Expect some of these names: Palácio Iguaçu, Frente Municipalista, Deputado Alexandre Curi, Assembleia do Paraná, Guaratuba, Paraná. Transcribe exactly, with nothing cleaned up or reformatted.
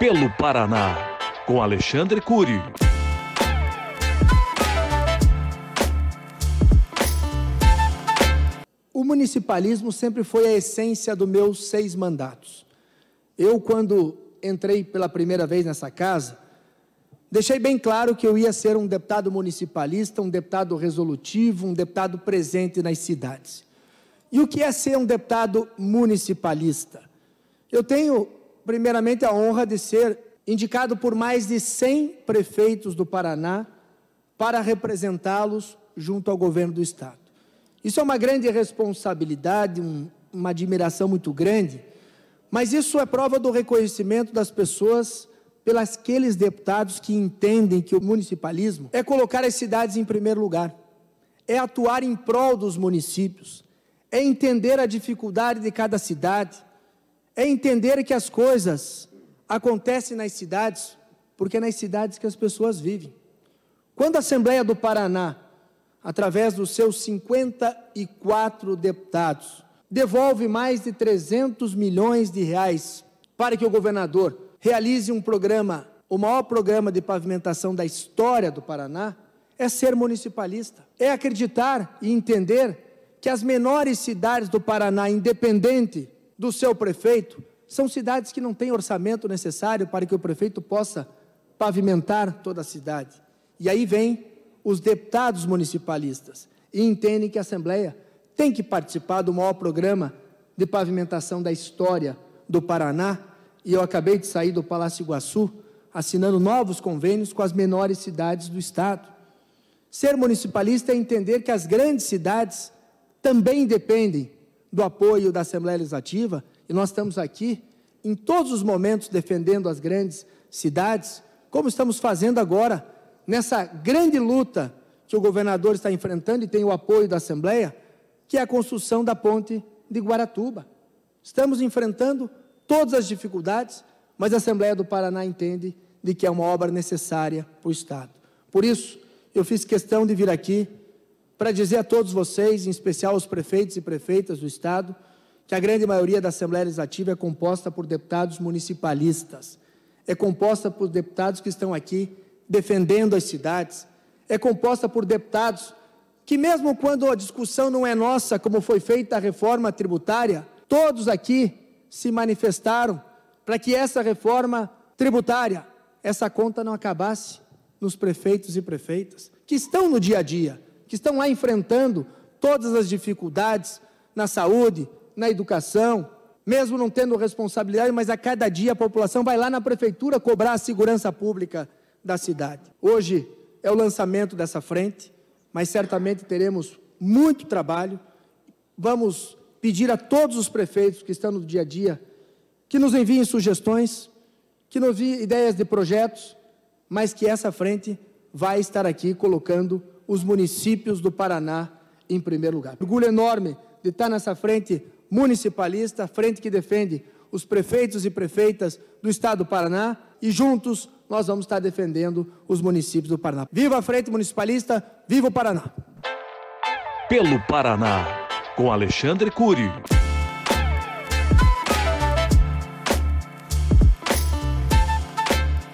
Pelo Paraná, com Alexandre Curi. O municipalismo sempre foi a essência dos meus seis mandatos. Eu, quando entrei pela primeira vez nessa casa, deixei bem claro que eu ia ser um deputado municipalista, um deputado resolutivo, um deputado presente nas cidades. E o que é ser um deputado municipalista? Eu tenho, primeiramente, a honra de ser indicado por mais de cem prefeitos do Paraná para representá-los junto ao governo do Estado. Isso é uma grande responsabilidade, um, uma admiração muito grande, mas isso é prova do reconhecimento das pessoas pelas aqueles deputados que entendem que o municipalismo é colocar as cidades em primeiro lugar, é atuar em prol dos municípios, é entender a dificuldade de cada cidade, é entender que as coisas acontecem nas cidades, porque é nas cidades que as pessoas vivem. Quando a Assembleia do Paraná, através dos seus cinquenta e quatro deputados, devolve mais de trezentos milhões de reais para que o governador realize um programa, o maior programa de pavimentação da história do Paraná, é ser municipalista, é acreditar e entender que as menores cidades do Paraná, independente do seu prefeito, são cidades que não têm orçamento necessário para que o prefeito possa pavimentar toda a cidade. E aí vem os deputados municipalistas e entendem que a Assembleia tem que participar do maior programa de pavimentação da história do Paraná. E eu acabei de sair do Palácio Iguaçu assinando novos convênios com as menores cidades do Estado. Ser municipalista é entender que as grandes cidades também dependem do apoio da Assembleia Legislativa, e nós estamos aqui, em todos os momentos, defendendo as grandes cidades, como estamos fazendo agora, nessa grande luta que o governador está enfrentando e tem o apoio da Assembleia, que é a construção da ponte de Guaratuba. Estamos enfrentando todas as dificuldades, mas a Assembleia do Paraná entende de que é uma obra necessária para o Estado. Por isso, eu fiz questão de vir aqui para dizer a todos vocês, em especial aos prefeitos e prefeitas do Estado, que a grande maioria da Assembleia Legislativa é composta por deputados municipalistas, é composta por deputados que estão aqui defendendo as cidades, é composta por deputados que, mesmo quando a discussão não é nossa, como foi feita a reforma tributária, todos aqui se manifestaram para que essa reforma tributária, essa conta não acabasse nos prefeitos e prefeitas, que estão no dia a dia, que estão lá enfrentando todas as dificuldades na saúde, na educação, mesmo não tendo responsabilidade, mas a cada dia a população vai lá na prefeitura cobrar a segurança pública da cidade. Hoje é o lançamento dessa frente, mas certamente teremos muito trabalho. Vamos pedir a todos os prefeitos que estão no dia a dia que nos enviem sugestões, que nos enviem ideias de projetos, mas que essa frente vai estar aqui colocando os municípios do Paraná em primeiro lugar. Orgulho enorme de estar nessa frente municipalista, frente que defende os prefeitos e prefeitas do Estado do Paraná, e juntos nós vamos estar defendendo os municípios do Paraná. Viva a frente municipalista, viva o Paraná! Pelo Paraná, com Alexandre Curi.